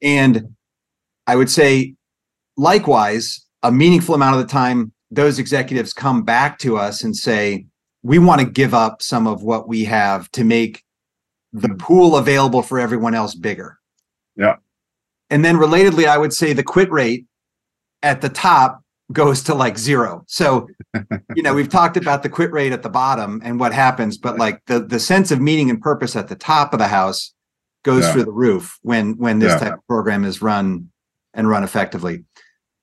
And I would say, likewise, a meaningful amount of the time, those executives come back to us and say, we want to give up some of what we have to make the pool available for everyone else bigger. And then relatedly, I would say the quit rate at the top goes to like 0. So, you know, we've talked about the quit rate at the bottom and what happens, but like the sense of meaning and purpose at the top of the house goes through the roof when this type of program is run effectively.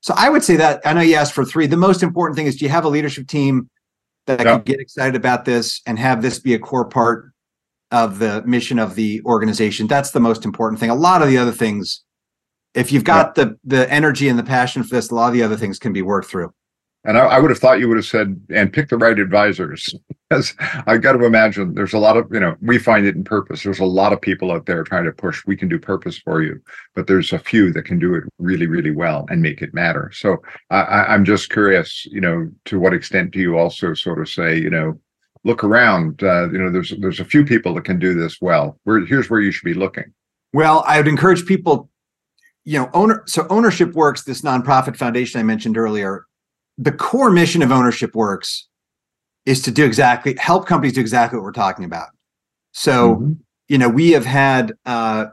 So I would say that, I know you asked for three. The most important thing is, do you have a leadership team that can get excited about this and have this be a core part of the mission of the organization? That's the most important thing. A lot of the other things, if you've got the energy and the passion for this, a lot of the other things can be worked through. And I would have thought you would have said, and pick the right advisors. Because I've got to imagine there's a lot of, you know, we find it in purpose. There's a lot of people out there trying to push, we can do purpose for you, but there's a few that can do it really, really well and make it matter. So I'm just curious, you know, to what extent do you also sort of say, you know, look around, you know, there's a few people that can do this well. Here's where you should be looking. Well, I would encourage people, you know, so Ownership Works, this nonprofit foundation I mentioned earlier, the core mission of Ownership Works is to do exactly, help companies do exactly what we're talking about. So, you know, we have had, and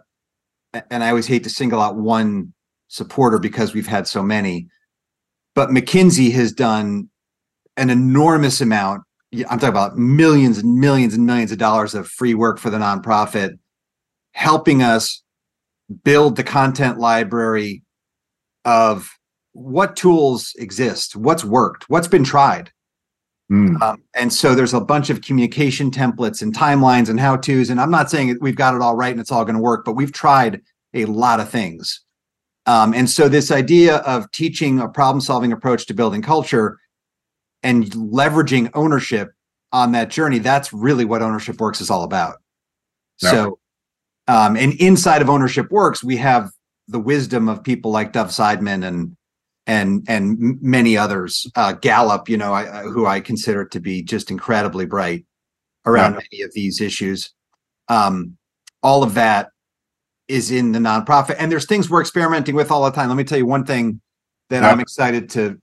I always hate to single out one supporter because we've had so many, but McKinsey has done an enormous amount. I'm talking about millions and millions and millions of dollars of free work for the nonprofit, helping us build the content library of what tools exist, what's worked, what's been tried. And so there's a bunch of communication templates and timelines and how-tos. And I'm not saying we've got it all right and it's all going to work, but we've tried a lot of things. And so this idea of teaching a problem-solving approach to building culture and leveraging ownership on that journey, that's really what Ownership Works is all about. No. So, and inside of Ownership Works, we have the wisdom of people like Dov Seidman and many others, Gallup, you know, who I consider to be just incredibly bright around many of these issues. All of that is in the nonprofit, and there's things we're experimenting with all the time. Let me tell you one thing that I'm excited to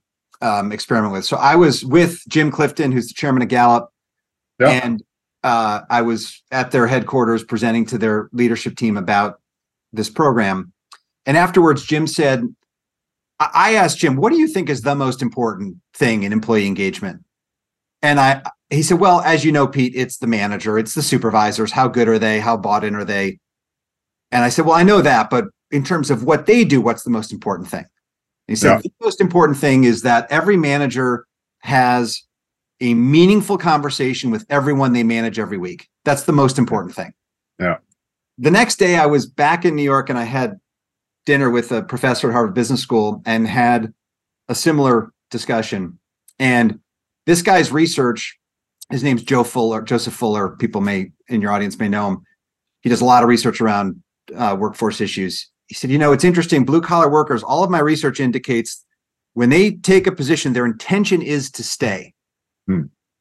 experiment with. So I was with Jim Clifton, who's the chairman of Gallup, and I was at their headquarters presenting to their leadership team about this program. And afterwards, Jim said, I asked Jim, what do you think is the most important thing in employee engagement? And he said, well, as you know, Pete, it's the manager, it's the supervisors. How good are they? How bought in are they? And I said, well, I know that, but in terms of what they do, what's the most important thing? And he said, the most important thing is that every manager has a meaningful conversation with everyone they manage every week. That's the most important thing. Yeah. The next day I was back in New York and I had dinner with a professor at Harvard Business School and had a similar discussion. And this guy's research, his name's Joseph Fuller, people may in your audience may know him. He does a lot of research around workforce issues. He said, you know, it's interesting, blue collar workers, all of my research indicates when they take a position, their intention is to stay.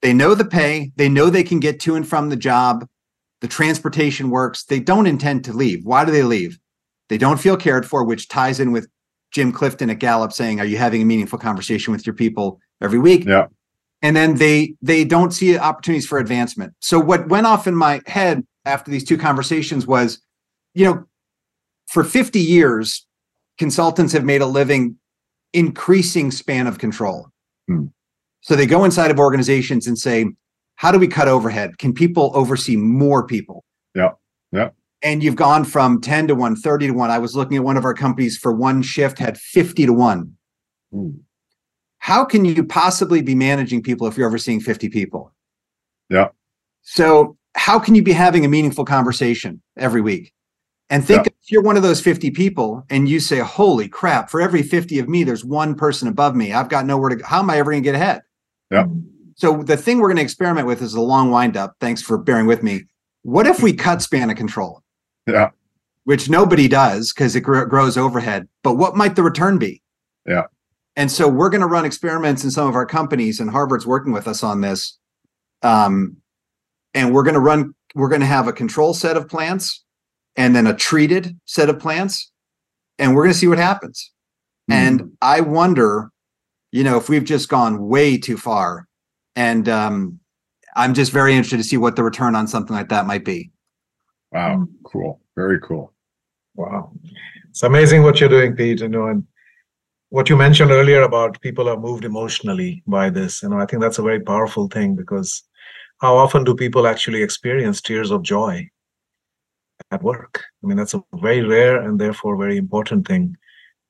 They know the pay, they know they can get to and from the job, the transportation works, they don't intend to leave. Why do they leave? They don't feel cared for, which ties in with Jim Clifton at Gallup saying, are you having a meaningful conversation with your people every week? Yeah. And then they don't see opportunities for advancement. So what went off in my head after these two conversations was, you know, for 50 years, consultants have made a living increasing span of control. So they go inside of organizations and say, how do we cut overhead? Can people oversee more people? Yeah, yeah. And you've gone from 10 to 1, 30 to 1. I was looking at one of our companies for one shift had 50 to 1. How can you possibly be managing people if you're overseeing 50 people? Yeah. So how can you be having a meaningful conversation every week? And think if you're one of those 50 people and you say, holy crap, for every 50 of me, there's one person above me. I've got nowhere to go. How am I ever going to get ahead? Yeah. So the thing we're going to experiment with is a long wind up. Thanks for bearing with me. What if we cut span of control? Yeah. Which nobody does because it grows overhead. But what might the return be? Yeah. And so we're going to run experiments in some of our companies, and Harvard's working with us on this. And we're going to have a control set of plants and then a treated set of plants. And we're going to see what happens. And I wonder, you know, if we've just gone way too far. And I'm just very interested to see what the return on something like that might be. Wow. Cool. Very cool. Wow. It's amazing what you're doing, Pete, you know, and what you mentioned earlier about people are moved emotionally by this. You know, I think that's a very powerful thing, because how often do people actually experience tears of joy at work? I mean, that's a very rare and therefore very important thing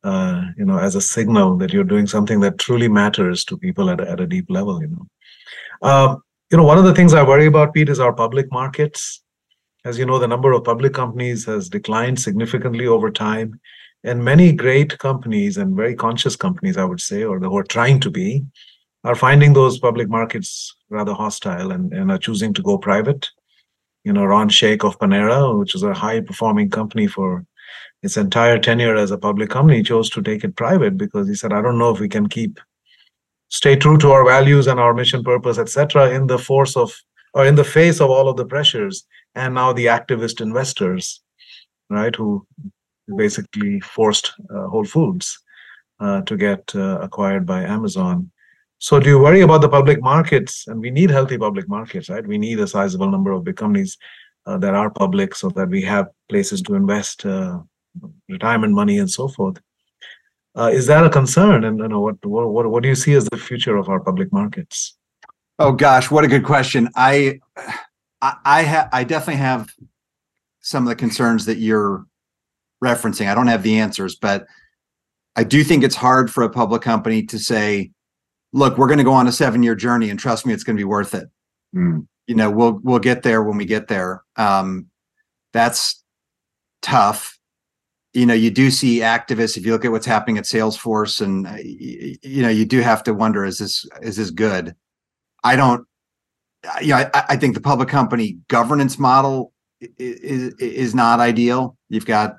as a signal that you're doing something that truly matters to people at a deep level, One of the things I worry about, Pete, is our public markets. As you know, the number of public companies has declined significantly over time. And many great companies and very conscious companies, I would say, or who are trying to be, are finding those public markets rather hostile and are choosing to go private. Ron Shaich of Panera, which is a high-performing company for its entire tenure as a public company, chose to take it private because he said, I don't know if we can stay true to our values and our mission, purpose, etc., in the face of all of the pressures. And now the activist investors, right, who basically forced Whole Foods to get acquired by Amazon. So do you worry about the public markets? And we need healthy public markets, right? We need a sizable number of big companies that are public so that we have places to invest retirement money and so forth. Is that a concern? And what do you see as the future of our public markets? Oh, gosh, what a good question. I definitely have some of the concerns that you're referencing. I don't have the answers, but I do think it's hard for a public company to say, look, we're going to go on a 7-year journey and trust me, it's going to be worth it. Mm. We'll get there when we get there. That's tough. You do see activists, if you look at what's happening at Salesforce, and you do have to wonder, is this good? I think the public company governance model is not ideal. You've got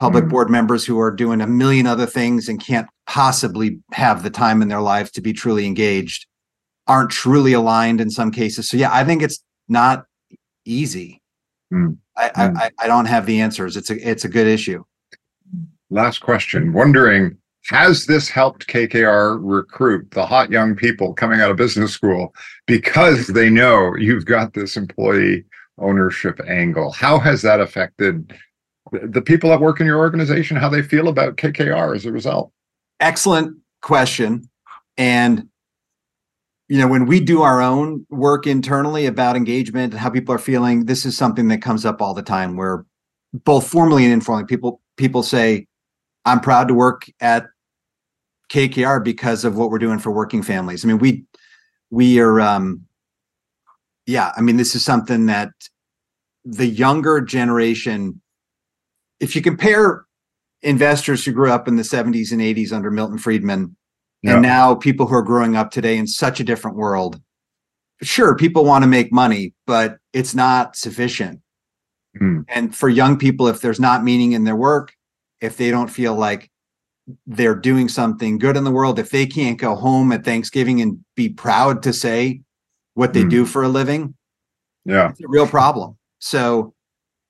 public board members who are doing a million other things and can't possibly have the time in their lives to be truly engaged, aren't truly aligned in some cases. So yeah, I think it's not easy. Mm. I don't have the answers. It's a good issue. Last question. Wondering, has this helped KKR recruit the hot young people coming out of business school because they know you've got this employee ownership angle? How has that affected the people that work in your organization, how they feel about KKR as a result? Excellent question. And, when we do our own work internally about engagement and how people are feeling, this is something that comes up all the time where both formally and informally, people say, I'm proud to work at KKR because of what we're doing for working families. We are, this is something that the younger generation, if you compare investors who grew up in the 70s and 80s under Milton Friedman, and now people who are growing up today in such a different world, sure, people want to make money, but it's not sufficient. Mm. And for young people, if there's not meaning in their work, if they don't feel like they're doing something good in the world, if they can't go home at Thanksgiving and be proud to say what they do for a living, it's a real problem. So,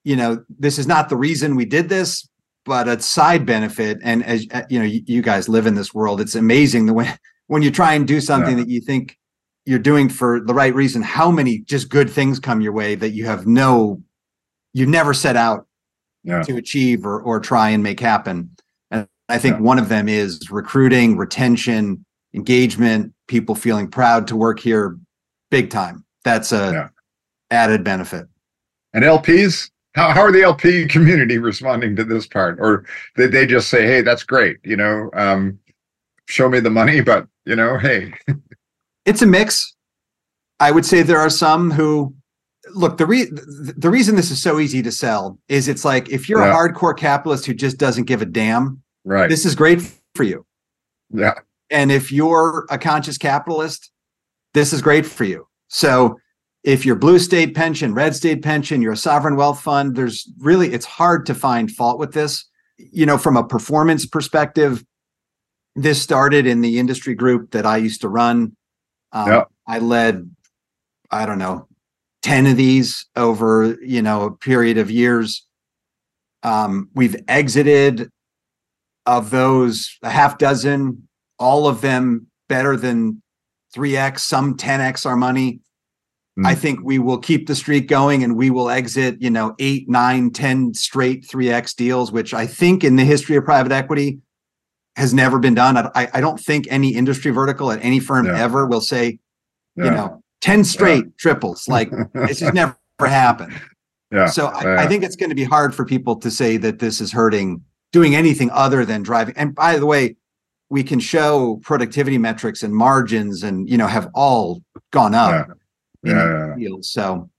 this is not the reason we did this, but a side benefit. And as you guys live in this world, it's amazing the way when you try and do something that you think you're doing for the right reason, how many just good things come your way that you've never set out to achieve or try and make happen. And I think one of them is recruiting, retention, engagement, people feeling proud to work here big time. That's a added benefit. And LPs, how are the LP community responding to this part? Or did they just say, hey, that's great, show me the money, but hey. It's a mix. I would say there are some who, look, the reason this is so easy to sell is it's like, if you're a hardcore capitalist who just doesn't give a damn, right, this is great for you. Yeah. And if you're a conscious capitalist, this is great for you. So if you're blue state pension, red state pension, you're a sovereign wealth fund, it's hard to find fault with this. From a performance perspective, this started in the industry group that I used to run. I led, 10 of these over, a period of years. We've exited of those a half dozen, all of them better than 3x, some 10x our money. Mm. I think we will keep the streak going and we will exit, 8, 9, 10 straight 3x deals, which I think in the history of private equity has never been done. I don't think any industry vertical at any firm ever will say, 10 straight triples, like this has never happened. I think it's going to be hard for people to say that this is hurting doing anything other than driving. And by the way, we can show productivity metrics and margins and, you know, have all gone up. Field, so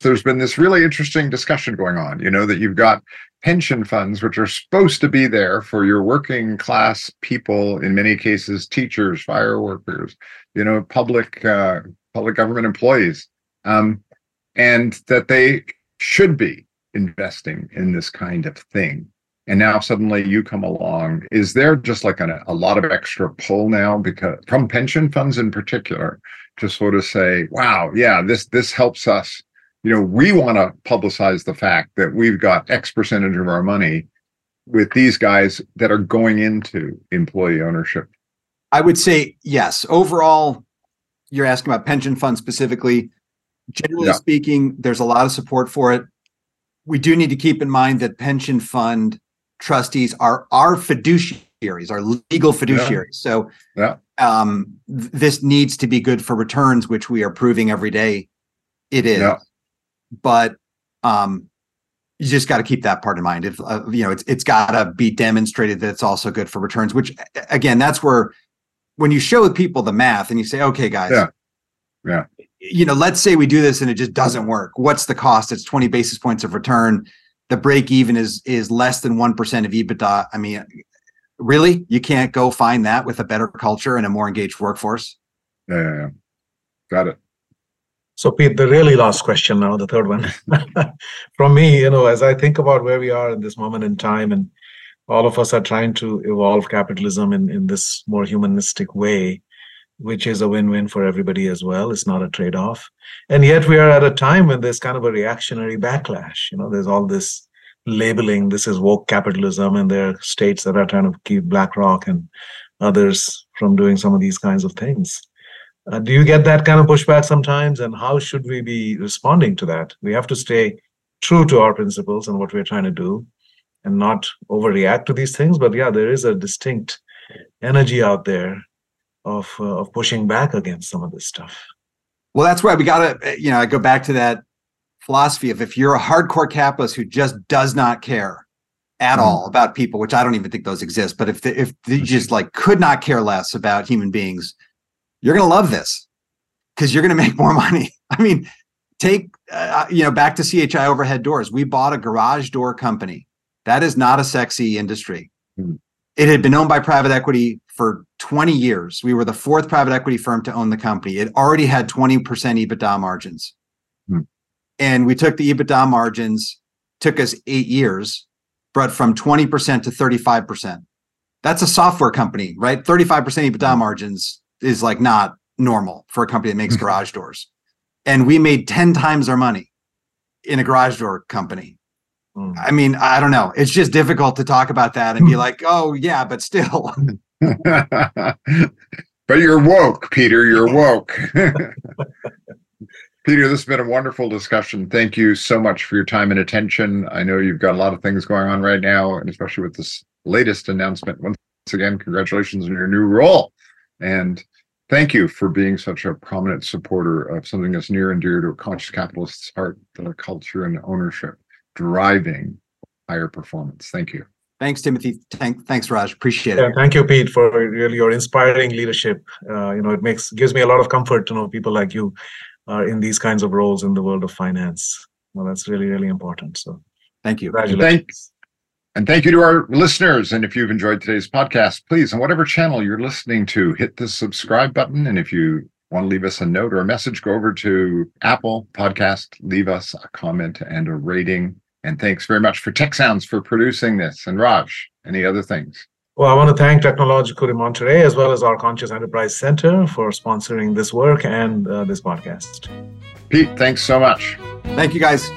there's been this really interesting discussion going on, you know, that you've got pension funds, which are supposed to be there for your working class people, in many cases, teachers, fire workers, you know, public government employees, and that they should be investing in this kind of thing. And now suddenly you come along. Is there just like a lot of extra pull now because from pension funds in particular to sort of say, wow, yeah, this helps us. You know, we want to publicize the fact that we've got X percentage of our money with these guys that are going into employee ownership? I would say yes. Overall, you're asking about pension funds specifically. Generally speaking, there's a lot of support for it. We do need to keep in mind that pension fund trustees are our fiduciaries, our legal fiduciaries. This needs to be good for returns, which we are proving every day it is. Yeah. But you just got to keep that part in mind. If you know, it's got to be demonstrated that it's also good for returns. Which again, that's where when you show people the math and you say, "Okay, guys, you know, let's say we do this and it just doesn't work. What's the cost? It's 20 basis points of return. The break even is less than 1% of EBITDA. I mean, really, you can't go find that with a better culture and a more engaged workforce." Yeah. Got it. So, Pete, the really last question now, the third one from me, you know, as I think about where we are in this moment in time, and all of us are trying to evolve capitalism in this more humanistic way, which is a win-win for everybody as well. It's not a trade-off. And yet we are at a time when there's kind of a reactionary backlash. You know, there's all this labeling, this is woke capitalism, and there are states that are trying to keep BlackRock and others from doing some of these kinds of things. Do you get that kind of pushback sometimes? And how should we be responding to that? We have to stay true to our principles and what we're trying to do and not overreact to these things. But yeah, there is a distinct energy out there of pushing back against some of this stuff. Well, that's why we got to, you know, I go back to that philosophy of if you're a hardcore capitalist who just does not care at all about people, which I don't even think those exist, but if they just like could not care less about human beings, you're going to love this because you're going to make more money. I mean, take, you know, back to CHI Overhead Doors. We bought a garage door company. That is not a sexy industry. It had been owned by private equity for 20 years. We were the fourth private equity firm to own the company. It already had 20% EBITDA margins. And we took the EBITDA margins, took us 8 years, brought from 20% to 35%. That's a software company, right? 35% EBITDA margins is like not normal for a company that makes garage doors. And we made 10 times our money in a garage door company. I mean, I don't know. It's just difficult to talk about that and be like, oh yeah, but still. But you're woke, Peter, you're woke. Peter, this has been a wonderful discussion. Thank you so much for your time and attention. I know you've got a lot of things going on right now, and especially with this latest announcement. Once again, congratulations on your new role. And thank you for being such a prominent supporter of something that's near and dear to a conscious capitalist's heart, the culture and ownership, driving higher performance. Thank you. Thanks, Timothy. Thanks, Raj. Appreciate it. Yeah, thank you, Pete, for really your inspiring leadership. You know, it gives me a lot of comfort to know people like you are in these kinds of roles in the world of finance. Well, that's really, really important. So thank you. Congratulations. And thank you to our listeners. And if you've enjoyed today's podcast, please, on whatever channel you're listening to, hit the subscribe button. And if you want to leave us a note or a message, go over to Apple Podcast, leave us a comment and a rating. And thanks very much for Tech Sounds for producing this. And Raj, any other things? Well, I want to thank Tecnologico de Monterrey, as well as our Conscious Enterprise Center, for sponsoring this work and this podcast. Pete, thanks so much. Thank you, guys.